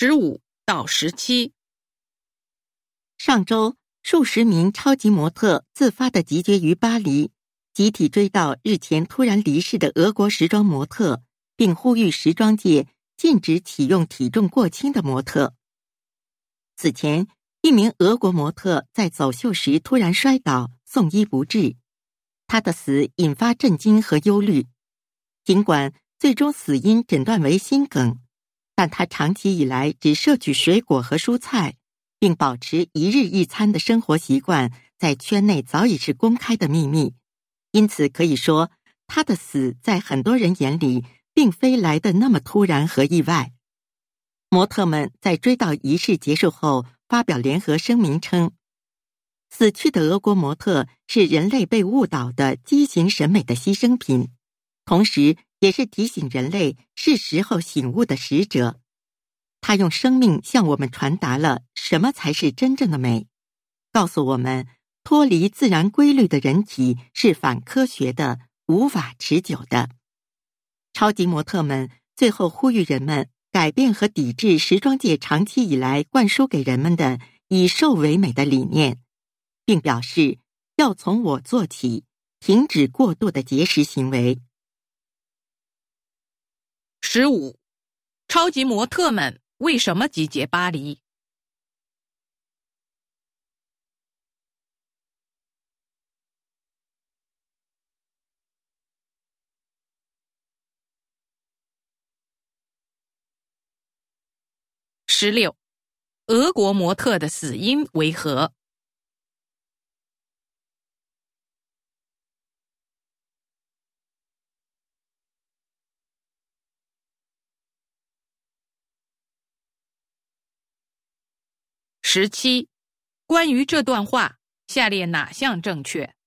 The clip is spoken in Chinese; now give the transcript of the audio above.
15到17。上周，数十名超级模特自发地集结于巴黎，集体追悼日前突然离世的俄国时装模特，并呼吁时装界禁止启用体重过轻的模特。此前，一名俄国模特在走秀时突然摔倒，送医不治。他的死引发震惊和忧虑，尽管最终死因诊断为心梗，但他长期以来只摄取水果和蔬菜，并保持一日一餐的生活习惯在圈内早已是公开的秘密。因此可以说，他的死在很多人眼里并非来得那么突然和意外。模特们在追悼仪式结束后发表联合声明称，死去的俄国模特是人类被误导的畸形审美的牺牲品，同时也是提醒人类是时候醒悟的使者。他用生命向我们传达了什么才是真正的美，告诉我们脱离自然规律的人体是反科学的，无法持久的。超级模特们最后呼吁人们改变和抵制时装界长期以来灌输给人们的以瘦为美的理念，并表示要从我做起，停止过度的节食行为。15. 超级模特们为什么集结巴黎？16. 俄国模特的死因为何？17. 关于这段话，下列哪项正确？